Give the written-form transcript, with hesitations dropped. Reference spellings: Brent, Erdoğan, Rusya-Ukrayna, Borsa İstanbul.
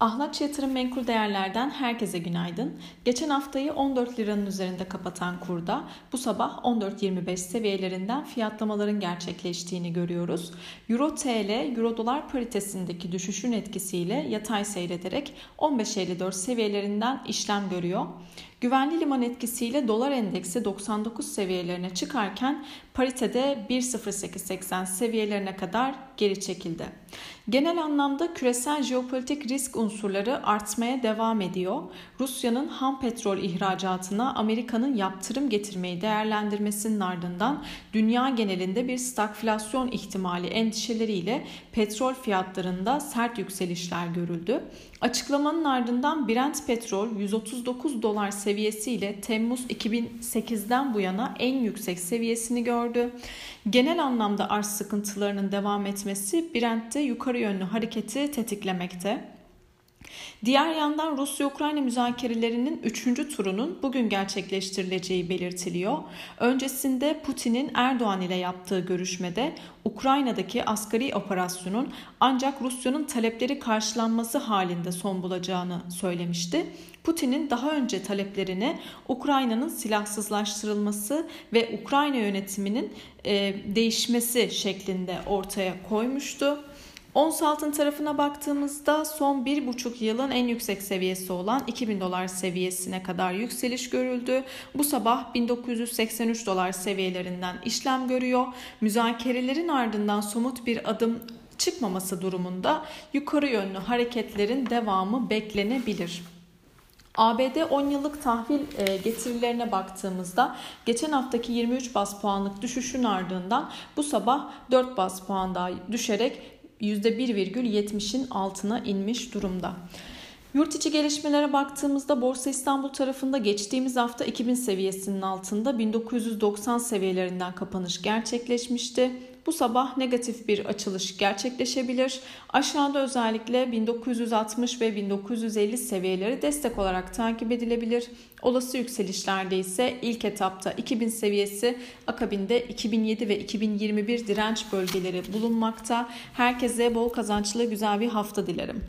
Ahlatçı Yatırım Menkul Değerler'den herkese günaydın. Geçen haftayı 14 liranın üzerinde kapatan kurda bu sabah 14.25 seviyelerinden fiyatlamaların gerçekleştiğini görüyoruz. Euro-TL, Euro-Dolar paritesindeki düşüşün etkisiyle yatay seyrederek 15.54 seviyelerinden işlem görüyor. Güvenli liman etkisiyle dolar endeksi 99 seviyelerine çıkarken paritede 1.0880 seviyelerine kadar geri çekildi. Genel anlamda küresel jeopolitik risk unsurları artmaya devam ediyor. Rusya'nın ham petrol ihracatına Amerika'nın yaptırım getirmeyi değerlendirmesinin ardından dünya genelinde bir stagflasyon ihtimali endişeleriyle petrol fiyatlarında sert yükselişler görüldü. Açıklamanın ardından Brent petrol 139 dolar seviyesiyle Temmuz 2008'den bu yana en yüksek seviyesini gördü. Genel anlamda arz sıkıntılarının devam etmesi Brent'te yukarı yönlü hareketi tetiklemekte. Diğer yandan Rusya-Ukrayna müzakerelerinin 3. turunun bugün gerçekleştirileceği belirtiliyor. Öncesinde Putin'in Erdoğan ile yaptığı görüşmede Ukrayna'daki asgari operasyonun ancak Rusya'nın talepleri karşılanması halinde son bulacağını söylemişti. Putin'in daha önce taleplerini Ukrayna'nın silahsızlaştırılması ve Ukrayna yönetiminin değişmesi şeklinde ortaya koymuştu. Ons altın tarafına baktığımızda son 1,5 yılın en yüksek seviyesi olan 2000 dolar seviyesine kadar yükseliş görüldü. Bu sabah 1983 dolar seviyelerinden işlem görüyor. Müzakerelerin ardından somut bir adım çıkmaması durumunda yukarı yönlü hareketlerin devamı beklenebilir. ABD 10 yıllık tahvil getirilerine baktığımızda geçen haftaki 23 baz puanlık düşüşün ardından bu sabah 4 baz puan daha düşerek %1,70'in altına inmiş durumda. Yurt içi gelişmelere baktığımızda Borsa İstanbul tarafında geçtiğimiz hafta 2000 seviyesinin altında 1990 seviyelerinden kapanış gerçekleşmişti. Bu sabah negatif bir açılış gerçekleşebilir. Aşağıda özellikle 1960 ve 1950 seviyeleri destek olarak takip edilebilir. Olası yükselişlerde ise ilk etapta 2000 seviyesi, akabinde 2007 ve 2021 direnç bölgeleri bulunmakta. Herkese bol kazançlı güzel bir hafta dilerim.